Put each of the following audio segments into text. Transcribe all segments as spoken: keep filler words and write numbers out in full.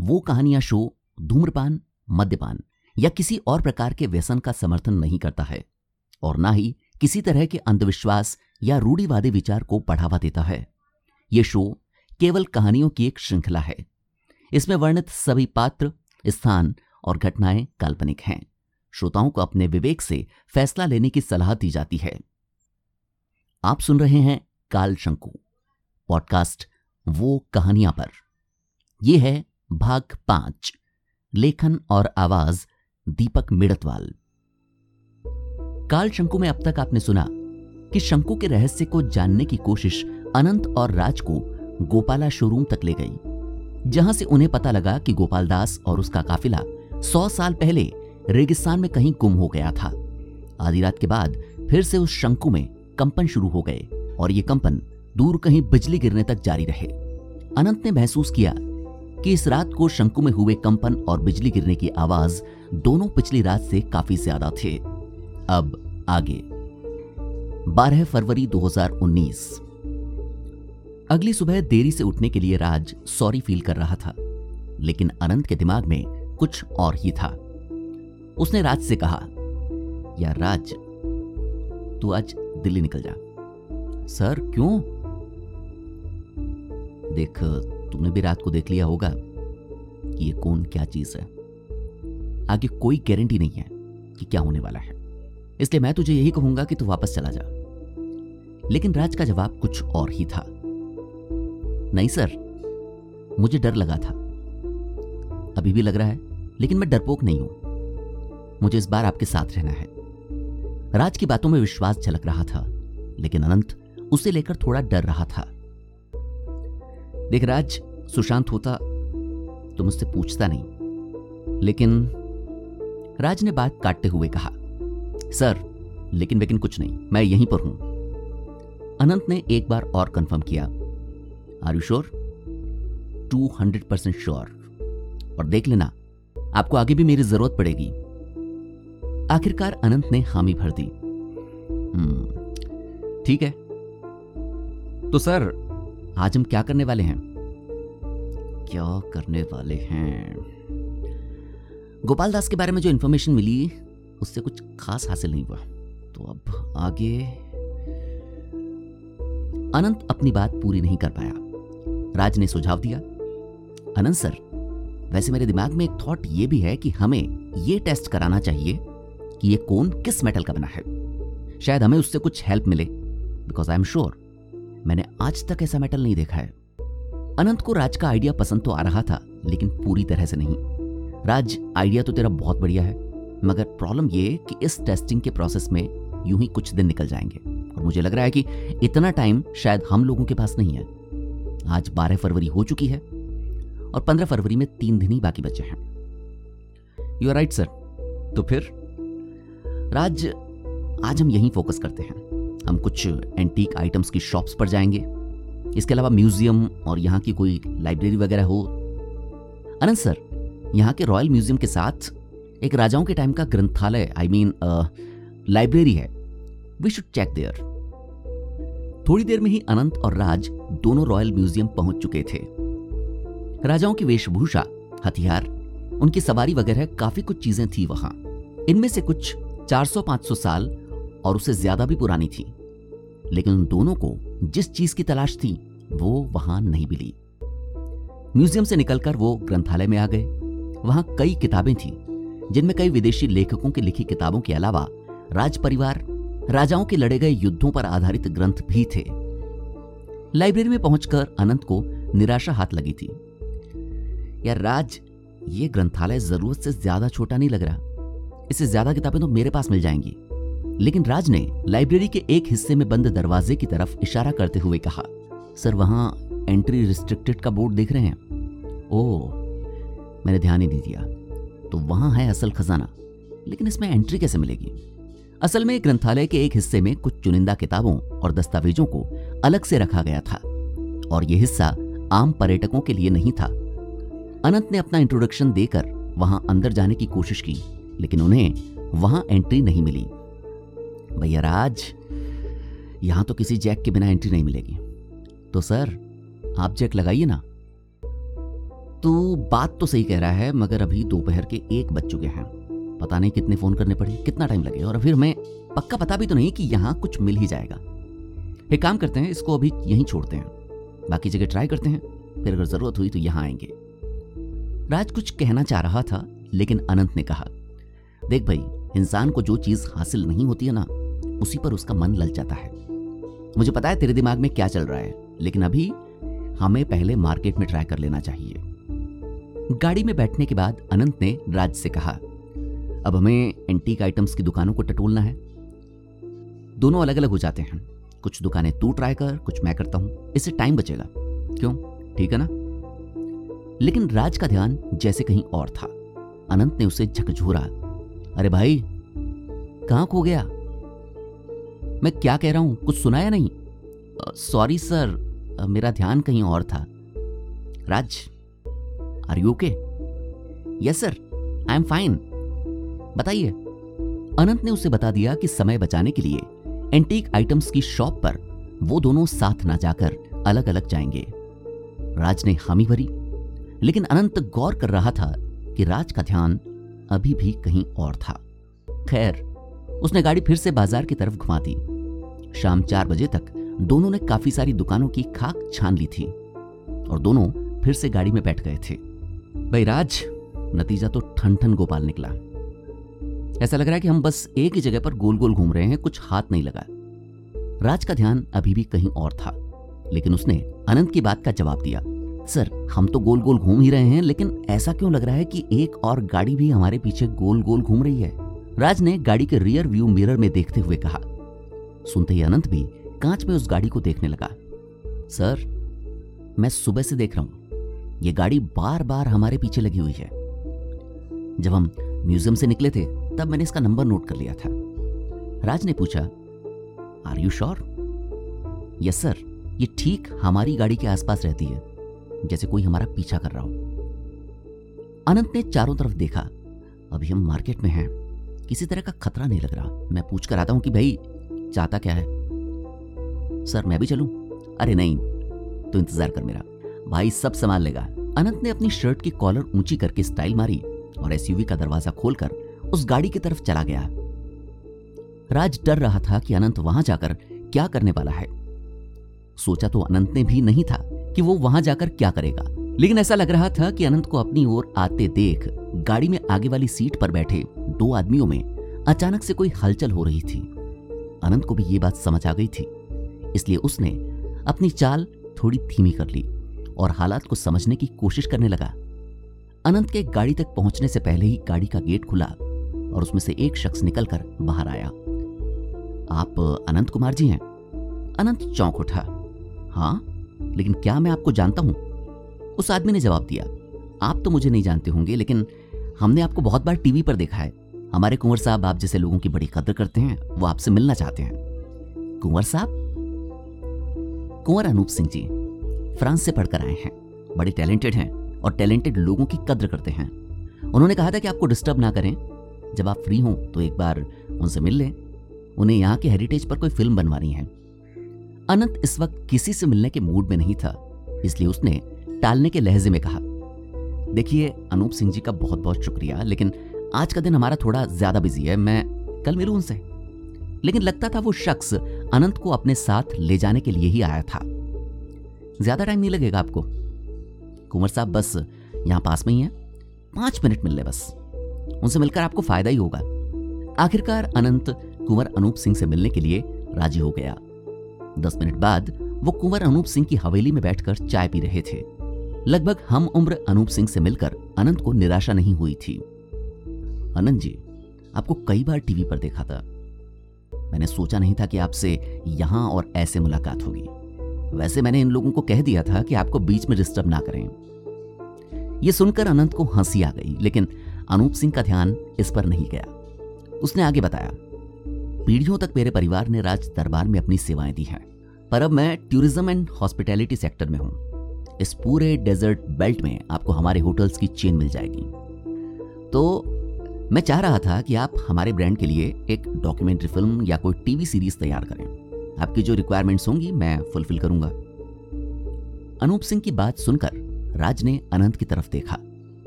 वो कहानियां शो धूम्रपान, मद्यपान या किसी और प्रकार के व्यसन का समर्थन नहीं करता है और ना ही किसी तरह के अंधविश्वास या रूढ़िवादी विचार को बढ़ावा देता है। ये शो केवल कहानियों की एक श्रृंखला है। इसमें वर्णित सभी पात्र, स्थान और घटनाएं काल्पनिक हैं। श्रोताओं को अपने विवेक से फैसला लेने की सलाह दी जाती है। आप सुन रहे हैं काल शंकु पॉडकास्ट, वो कहानियां पर। यह है भाग पांच, लेखन और आवाज दीपक मेड़तवाल। काल शंकु में अब तक आपने सुना कि शंकु के रहस्य को जानने की कोशिश अनंत और राज को गोपाला शोरूम तक ले गई, जहां से उन्हें पता लगा कि गोपालदास और उसका काफिला सौ साल पहले रेगिस्तान में कहीं गुम हो गया था। आधी रात के बाद फिर से उस शंकु में कंपन शुरू हो गए और ये कंपन दूर कहीं बिजली गिरने तक जारी रहे। अनंत ने महसूस किया कि इस रात को शंकु में हुए कंपन और बिजली गिरने की आवाज दोनों पिछली रात से काफी ज्यादा थे। अब आगे। बारह फरवरी दो हजार उन्नीस। अगली सुबह देरी से उठने के लिए राज सॉरी फील कर रहा था, लेकिन अनंत के दिमाग में कुछ और ही था। उसने राज से कहा, यार राज, तू आज दिल्ली निकल जा। सर क्यों? देख, तुमने भी रात को देख लिया होगा कि ये कौन क्या चीज है। आगे कोई गारंटी नहीं है कि क्या होने वाला है, इसलिए मैं तुझे यही कहूंगा कि तू वापस चला जा। लेकिन राज का जवाब कुछ और ही था। नहीं सर, मुझे डर लगा था, अभी भी लग रहा है, लेकिन मैं डरपोक नहीं हूं। मुझे इस बार आपके साथ रहना है। राज की बातों में विश्वास झलक रहा था, लेकिन अनंत उसे लेकर थोड़ा डर रहा था। देख राज, सुशांत होता तो मुझसे पूछता नहीं, लेकिन राज ने बात काटते हुए कहा, सर लेकिन लेकिन कुछ नहीं, मैं यहीं पर हूं। अनंत ने एक बार और कंफर्म किया, are you sure? Two hundred percent sure. और देख लेना, आपको आगे भी मेरी जरूरत पड़ेगी। आखिरकार अनंत ने हामी भर दी। ठीक है। तो सर आज हम क्या करने वाले हैं? क्या करने वाले हैं? गोपालदास के बारे में जो इन्फॉर्मेशन मिली उससे कुछ खास हासिल नहीं हुआ, तो अब आगे। अनंत अपनी बात पूरी नहीं कर पाया। राज ने सुझाव दिया, अनंत सर, वैसे मेरे दिमाग में एक थॉट ये भी है कि हमें ये टेस्ट कराना चाहिए कि ये कोन किस मेटल का बना है। शायद हमें उससे कुछ हेल्प मिले, बिकॉज आई एम श्योर मैंने आज तक ऐसा मेटल नहीं देखा है। अनंत को राज का आइडिया पसंद तो आ रहा था, लेकिन पूरी तरह से नहीं। राज, आइडिया तो तेरा बहुत बढ़िया है, मगर प्रॉब्लम ये कि इस टेस्टिंग के प्रोसेस में यूं ही कुछ दिन निकल जाएंगे और मुझे लग रहा है कि इतना टाइम शायद हम लोगों के पास नहीं है। आज बारह फरवरी हो चुकी है और पंद्रह फरवरी में तीन दिन ही बाकी बचे हैं। You are right sir. तो फिर राज, आज हम यहीं फोकस करते हैं। हम कुछ एंटीक आइटम्स की शॉप्स पर जाएंगे, इसके अलावा म्यूजियम और यहाँ की कोई लाइब्रेरी वगैरह हो। अनंत सर, यहाँ के रॉयल म्यूजियम के साथ एक राजाओं के टाइम का ग्रंथालय, आई मीन लाइब्रेरी है। We should check there. थोड़ी देर में ही अनंत और राज दोनों रॉयल म्यूजियम पहुंच चुके थे। राजाओं की वेशभूषा, हथियार, उनकी सवारी वगैरह काफी कुछ चीजें थी वहां। इनमें से कुछ चार सौ पांच सौ साल और उससे ज्यादा भी पुरानी थी, लेकिन उन दोनों को जिस चीज की तलाश थी वो वहां नहीं मिली। म्यूजियम से निकलकर वो ग्रंथालय में आ गए। वहां कई किताबें थीं, जिनमें कई विदेशी लेखकों की लिखी किताबों के अलावा राज परिवार, राजाओं के लड़े गए युद्धों पर आधारित ग्रंथ भी थे। लाइब्रेरी में पहुंचकर अनंत को निराशा हाथ लगी थी। यार राज, ये ग्रंथालय जरूरत से ज्यादा छोटा नहीं लग रहा। इससे ज्यादा किताबें तो मेरे पास मिल जाएंगी। लेकिन राज ने लाइब्रेरी के एक हिस्से में बंद दरवाजे की तरफ इशारा करते हुए कहा, सर वहां एंट्री रिस्ट्रिक्टेड का बोर्ड देख रहे हैं? ओह, मैंने ध्यान ही नहीं दिया। तो वहां है असल खजाना, लेकिन इसमें एंट्री कैसे मिलेगी? असल में ग्रंथालय के एक हिस्से में कुछ चुनिंदा किताबों और दस्तावेजों को अलग से रखा गया था और यह हिस्सा आम पर्यटकों के लिए नहीं था। अनंत ने अपना इंट्रोडक्शन देकर वहां अंदर जाने की कोशिश की, लेकिन उन्हें वहां एंट्री नहीं मिली। भैया राज, यहां तो किसी जैक के बिना एंट्री नहीं मिलेगी। तो सर आप जैक लगाइए ना। तो बात तो सही कह रहा है, मगर अभी दोपहर के एक बज चुके हैं। पता नहीं कितने फ़ोन करने पड़े, कितना टाइम लगे, और फिर मैं पक्का पता भी तो नहीं कि यहाँ कुछ मिल ही जाएगा। एक काम करते हैं, इसको अभी यहीं छोड़ते हैं, बाकी जगह ट्राई करते हैं, फिर अगर ज़रूरत हुई तो यहाँ आएंगे। राज कुछ कहना चाह रहा था, लेकिन अनंत ने कहा, देख भाई, इंसान को जो चीज़ हासिल नहीं होती है ना, उसी पर उसका मन लल जाता है। मुझे पता है तेरे दिमाग में क्या चल रहा है, लेकिन अभी हमें पहले मार्केट में ट्राई कर लेना चाहिए। गाड़ी में बैठने के बाद अनंत ने राज से कहा, अब हमें एंटीक आइटम्स की दुकानों को टटोलना है। दोनों अलग अलग हो जाते हैं, कुछ दुकानें तू ट्राई कर, कुछ मैं करता हूं, इससे टाइम बचेगा, क्यों, ठीक है ना? लेकिन राज का ध्यान जैसे कहीं और था। अनंत ने उसे झकझोरा, अरे भाई कहाँ खो गया? मैं क्या कह रहा हूं, कुछ सुना या नहीं? सॉरी सर, मेरा ध्यान कहीं और था। Raj, are you okay? Yes sir, I am fine, बताइए। अनंत ने उसे बता दिया कि समय बचाने के लिए एंटीक आइटम्स की शॉप पर वो दोनों साथ ना जाकर अलग अलग जाएंगे। राज ने हामी भरी, लेकिन अनंत गौर कर रहा था कि राज का ध्यान अभी भी कहीं और था। खैर, उसने गाड़ी फिर से बाजार की तरफ घुमा दी। शाम चार बजे तक दोनों ने काफी सारी दुकानों की खाक छान ली थी और दोनों फिर से गाड़ी में बैठ गए थे। भाई राज, नतीजा तो ठन ठन गोपाल निकला। ऐसा लग रहा है कि हम बस एक ही जगह पर गोल गोल घूम रहे हैं, कुछ हाथ नहीं लगा। राज का ध्यान अभी भी कहीं और था, लेकिन उसने अनंत की बात का जवाब दिया, सर हम तो गोल गोल घूम ही रहे हैं, लेकिन ऐसा क्यों लग रहा है कि एक और गाड़ी भी हमारे पीछे गोल गोल घूम रही है? राज ने गाड़ी के रियर व्यू मिरर में देखते हुए कहा। सुनते ही अनंत भी कांच में उस गाड़ी को देखने लगा। सर, मैं सुबह से देख रहा हूं, यह गाड़ी बार बार हमारे पीछे लगी हुई है। जब हम म्यूजियम से निकले थे तब मैंने इसका नंबर नोट कर लिया था। राज ने पूछा, are you sure? Yes sir, ये ठीक हमारी गाड़ी के आसपास रहती है, जैसे कोई हमारा पीछा कर रहा हो। अनंत ने चारों तरफ देखा, अभी हम मार्केट में हैं, किसी तरह का खतरा नहीं लग रहा। मैं पूछ कर आता हूं कि भाई चाहता क्या है। सर मैं भी चलूं? अरे नहीं, तो इंतजार कर, मेरा भाई सब संभाल लेगा। अनंत ने अपनी शर्ट की कॉलर ऊंची करके स्टाइल मारी और एसयूवी का दरवाजा खोलकर उस गाड़ी की तरफ चला गया। राज डर रहा था कि अनंत वहां जाकर क्या करने वाला है। सोचा तो अनंत ने भी नहीं था कि वो वहां जाकर क्या करेगा, लेकिन ऐसा लग रहा था कि अनंत को अपनी ओर आते देख गाड़ी में आगे वाली सीट पर बैठे दो आदमियों में अचानक से कोई हलचल हो रही थी। अनंत को भी ये बात समझ आ गई थी, इसलिए उसने अपनी चाल थोड़ी धीमी कर ली और हालात को समझने की कोशिश करने लगा। अनंत के गाड़ी तक पहुंचने से पहले ही गाड़ी का गेट खुला और उसमें से एक शख्स निकलकर बाहर आया। आप अनंत कुमार जी हैं? अनंत चौंक उठा। हाँ, लेकिन क्या मैं आपको जानता हूं? उस आदमी ने जवाब दिया। आप तो मुझे नहीं जानते होंगे, लेकिन हमने आपको बहुत बार टीवी पर देखा है। हमारे कुंवर साहब आप जैसे लोगों की बड़ी कदर करते हैं, वो आपसे मिलना चाहते हैं। कुंवर साहब? कुंवर अनूप सिंह जी फ्रांस से पढ़कर आए हैं, बड़े टैलेंटेड हैं और टैलेंटेड लोगों की कद्र करते हैं। उन्होंने कहा था कि आपको डिस्टर्ब ना करें, जब आप फ्री हों तो एक बार उनसे मिल लें। उन्हें यहाँ के हेरिटेज पर कोई फिल्म बनवानी है। अनंत इस वक्त किसी से मिलने के मूड में नहीं था, इसलिए उसने टालने के लहजे में कहा, देखिए अनूप सिंह जी का बहुत बहुत शुक्रिया, लेकिन आज का दिन हमारा थोड़ा ज़्यादा बिजी है, मैं कल मिलूँ उनसे। लेकिन लगता था वो शख्स अनंत को अपने साथ ले जाने के लिए ही आया था। ज़्यादा टाइम नहीं लगेगा आपको, कुंवर साहब बस यहाँ पास में ही है, पाँच मिनट मिल ले, बस उनसे मिलकर आपको फायदा ही होगा। आखिरकार अनंत कुंवर अनूप सिंह से मिलने के लिए राजी हो गया। दस मिनट बाद वो कुंवर अनूप सिंह की हवेली में बैठकर चाय पी रहे थे। लगभग हम उम्र अनूप सिंह से मिलकर अनंत को निराशा नहीं हुई थी। अनंत जी, आपको कई बार टीवी पर देखा था, मैंने सोचा नहीं था कि आपसे यहाँ और ऐसे मुलाकात होगी। वैसे मैंने इन लोगों को कह दिया था कि आपको बीच में डिस्टर्ब ना करें। यह सुनकर अनंत को हंसी आ गई, लेकिन अनूप सिंह का ध्यान इस पर नहीं गया। उसने आगे बताया, पीढ़ियों तक मेरे परिवार ने राज दरबार में अपनी सेवाएं दी हैं, पर अब मैं टूरिज्म एंड हॉस्पिटैलिटी सेक्टर में हूं। इस पूरे डेजर्ट बेल्ट में आपको हमारे होटल्स की चेन मिल जाएगी। तो मैं चाह रहा था कि आप हमारे ब्रांड के लिए एक डॉक्यूमेंट्री फिल्म या कोई टीवी सीरीज तैयार करें। आपकी जो रिक्वायरमेंट्स होंगी मैं फुलफिल करूंगा। अनूप सिंह की बात सुनकर राज ने अनंत की तरफ देखा।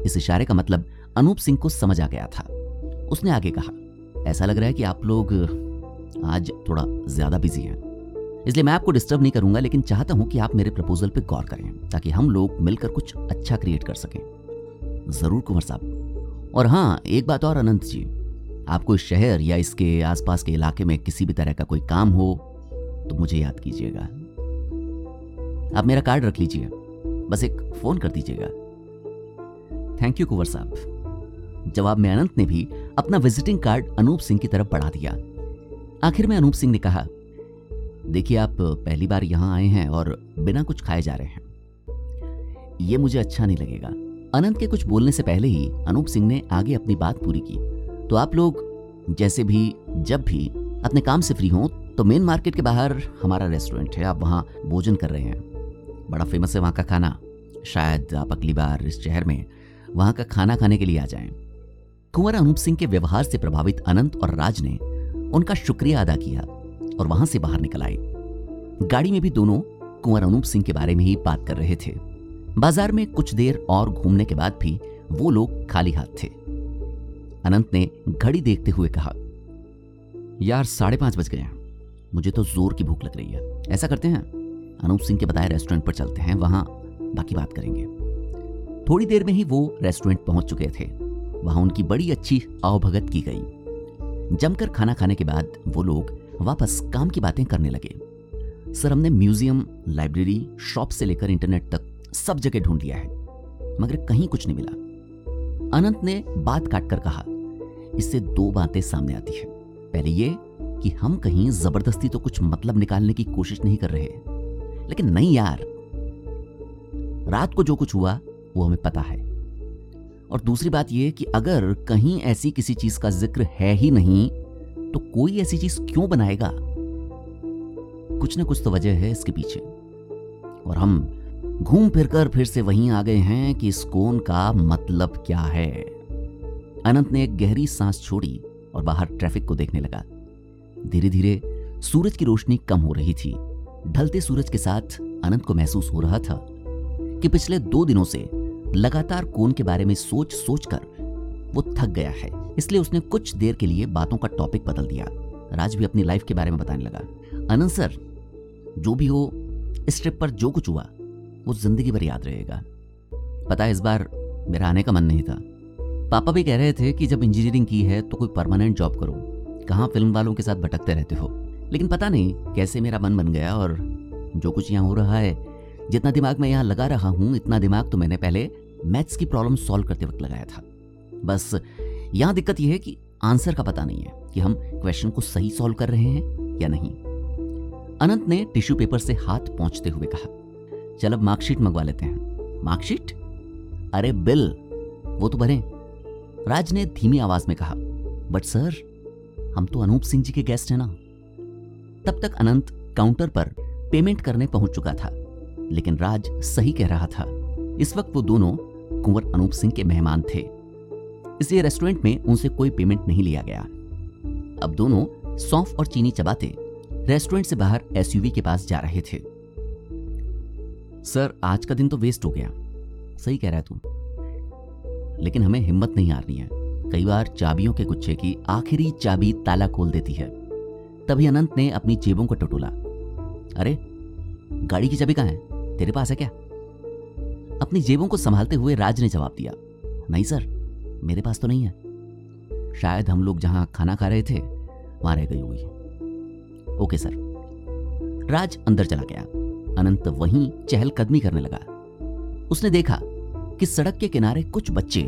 इस इशारे का मतलब अनूप सिंह को समझ आ गया था। उसने आगे कहा, ऐसा लग रहा है कि आप लोग आज थोड़ा ज्यादा बिजी हैं, इसलिए मैं आपको डिस्टर्ब नहीं करूंगा, लेकिन चाहता हूं कि आप मेरे प्रपोजल पे गौर करें ताकि हम लोग मिलकर कुछ अच्छा क्रिएट कर सकें। जरूर कुंवर साहब। और हाँ, एक बात और अनंत जी, आपको इस शहर या इसके आसपास के इलाके में किसी भी तरह का कोई काम हो तो मुझे याद कीजिएगा। आप मेरा कार्ड रख लीजिए, बस एक फोन कर दीजिएगा। थैंक यू कुंवर साहब। जवाब में अनंत ने भी अपना विजिटिंग कार्ड अनूप सिंह की तरफ बढ़ा दिया। आखिर में अनूप सिंह ने कहा, देखिए आप पहली बार यहां आए हैं और बिना कुछ खाए जा रहे हैं, यह मुझे अच्छा नहीं लगेगा। अनंत के कुछ बोलने से पहले ही अनूप सिंह ने आगे अपनी बात पूरी की, तो आप लोग जैसे भी जब भी अपने काम से फ्री हों तो मेन मार्केट के बाहर हमारा रेस्टोरेंट है, आप वहां भोजन कर रहे हैं। बड़ा फेमस है वहां का खाना, शायद आप अगली बार इस शहर में वहां का खाना खाने के लिए आ जाएं। कुंवर अनूप सिंह के व्यवहार से प्रभावित अनंत और राज ने उनका शुक्रिया अदा किया और वहां से बाहर निकल आए। गाड़ी में भी दोनों कुंवर अनूप सिंह के बारे में ही बात कर रहे थे। बाजार में कुछ देर और घूमने के बाद भी वो लोग खाली हाथ थे। अनंत ने घड़ी देखते हुए कहा, यार साढ़े पांच बज गए हैं, मुझे तो जोर की भूख लग रही है। ऐसा करते हैं, अनूप सिंह के बताए रेस्टोरेंट पर चलते हैं, वहां बाकी बात करेंगे। थोड़ी देर में ही वो रेस्टोरेंट पहुंच चुके थे। वहां उनकी बड़ी अच्छी आवभगत की गई। जमकर खाना खाने के बाद वो लोग वापस काम की बातें करने लगे। सर, हमने म्यूजियम, लाइब्रेरी, शॉप से लेकर इंटरनेट तक सब जगह ढूंढ लिया है, मगर कहीं कुछ नहीं मिला। अनंत ने बात काटकर कहा, इससे दो बातें सामने आती है। पहली ये कि हम कहीं जबरदस्ती तो कुछ मतलब निकालने की कोशिश नहीं कर रहे, लेकिन नहीं यार, रात को जो कुछ हुआ वो हमें पता है। और दूसरी बात यह कि अगर कहीं ऐसी किसी चीज का जिक्र है ही नहीं तो कोई ऐसी चीज क्यों बनाएगा। कुछ ना कुछ तो वजह है इसके पीछे, और हम घूम फिरकर फिर से वहीं आ गए हैं कि इस कोन का मतलब क्या है। अनंत ने एक गहरी सांस छोड़ी और बाहर ट्रैफिक को देखने लगा। धीरे धीरे सूरज की रोशनी कम हो रही थी। ढलते सूरज के साथ अनंत को महसूस हो रहा था कि पिछले दो दिनों से लगातार कोन के बारे में सोच सोच कर वो थक गया है, इसलिए उसने कुछ देर के लिए बातों का टॉपिक बदल दिया। राज भी अपनी लाइफ के बारे में बताने लगा। अनंत सर, जो भी हो, इस ट्रिप पर जो कुछ हुआ वो जिंदगी भर याद रहेगा। पता है, इस बार मेरा आने का मन नहीं था। पापा भी कह रहे थे कि जब इंजीनियरिंग की है तो कोई परमानेंट जॉब करो, कहाँ फिल्म वालों के साथ भटकते रहते हो। लेकिन पता नहीं कैसे मेरा मन बन गया, और जो कुछ यहाँ हो रहा है, जितना दिमाग मैं यहाँ लगा रहा हूँ, इतना दिमाग तो मैंने पहले मैथ्स की प्रॉब्लम सॉल्व करते वक्त लगाया था। बस यहाँ दिक्कत यह है कि आंसर का पता नहीं है कि हम क्वेश्चन को सही सॉल्व कर रहे हैं या नहीं। अनंत ने टिश्यू पेपर से हाथ पोंछते हुए कहा, चल अब मार्कशीट मंगवा लेते हैं। मार्कशीट? अरे बिल, वो तो भरें। राज ने धीमी आवाज में कहा, बट सर, हम तो अनूप सिंह जी के गेस्ट हैं ना। तब तक अनंत काउंटर पर पेमेंट करने पहुंच चुका था, लेकिन राज सही कह रहा था। इस वक्त वो दोनों कुंवर अनूप सिंह के मेहमान थे, इसलिए रेस्टोरेंट में उनसे कोई पेमेंट नहीं लिया गया। अब दोनों सौंफ और चीनी चबाते रेस्टोरेंट से बाहर एसयूवी के पास जा रहे थे। सर, आज का दिन तो वेस्ट हो गया। सही कह रहा है तू, लेकिन हमें हिम्मत नहीं हारनी है। कई बार चाबियों के गुच्छे की आखिरी चाबी ताला खोल देती है। तभी अनंत ने अपनी जेबों को टटोला। अरे, गाड़ी की चाबी कहाँ है? तेरे पास है क्या? अपनी जेबों को संभालते हुए राज ने जवाब दिया, नहीं सर, मेरे पास तो नहीं है। शायद हम लोग जहां खाना खा रहे थे वहां रह गई होगी। Okay sir. राज अंदर चला गया। अनंत वहीं चहलकदमी करने लगा। उसने देखा कि सड़क के किनारे कुछ बच्चे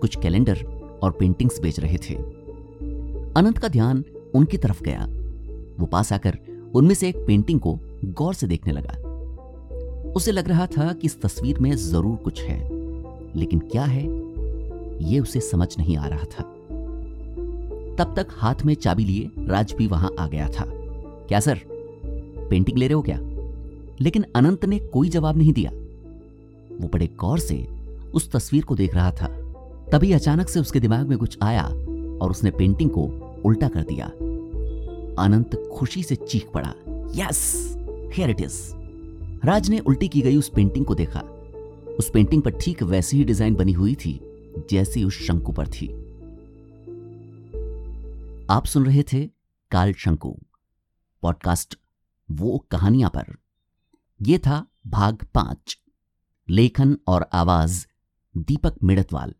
कुछ कैलेंडर और पेंटिंग्स बेच रहे थे। अनंत का ध्यान उनकी तरफ गया। वो पास आकर उनमें से एक पेंटिंग को गौर से देखने लगा। उसे लग रहा था कि इस तस्वीर में जरूर कुछ है, लेकिन क्या है ये उसे समझ नहीं आ रहा था। तब तक हाथ में चाबी लिए राज भी वहां आ गया था। क्या सर, पेंटिंग ले रहे हो क्या? लेकिन अनंत ने कोई जवाब नहीं दिया। वो बड़े गौर से उस तस्वीर को देख रहा था। तभी अचानक से उसके दिमाग में कुछ आया और उसने पेंटिंग को उल्टा कर दिया। अनंत खुशी से चीख पड़ा, yes, here it is. Raj ने उल्टी की गई उस पेंटिंग को देखा। उस पेंटिंग पर ठीक वैसी ही डिजाइन बनी हुई थी जैसी उस शंकु पर थी। आप सुन रहे थे काल शंकु पॉडकास्ट वो कहानियां पर। यह था भाग पांच। लेखन और आवाज दीपक मेड़तवाल।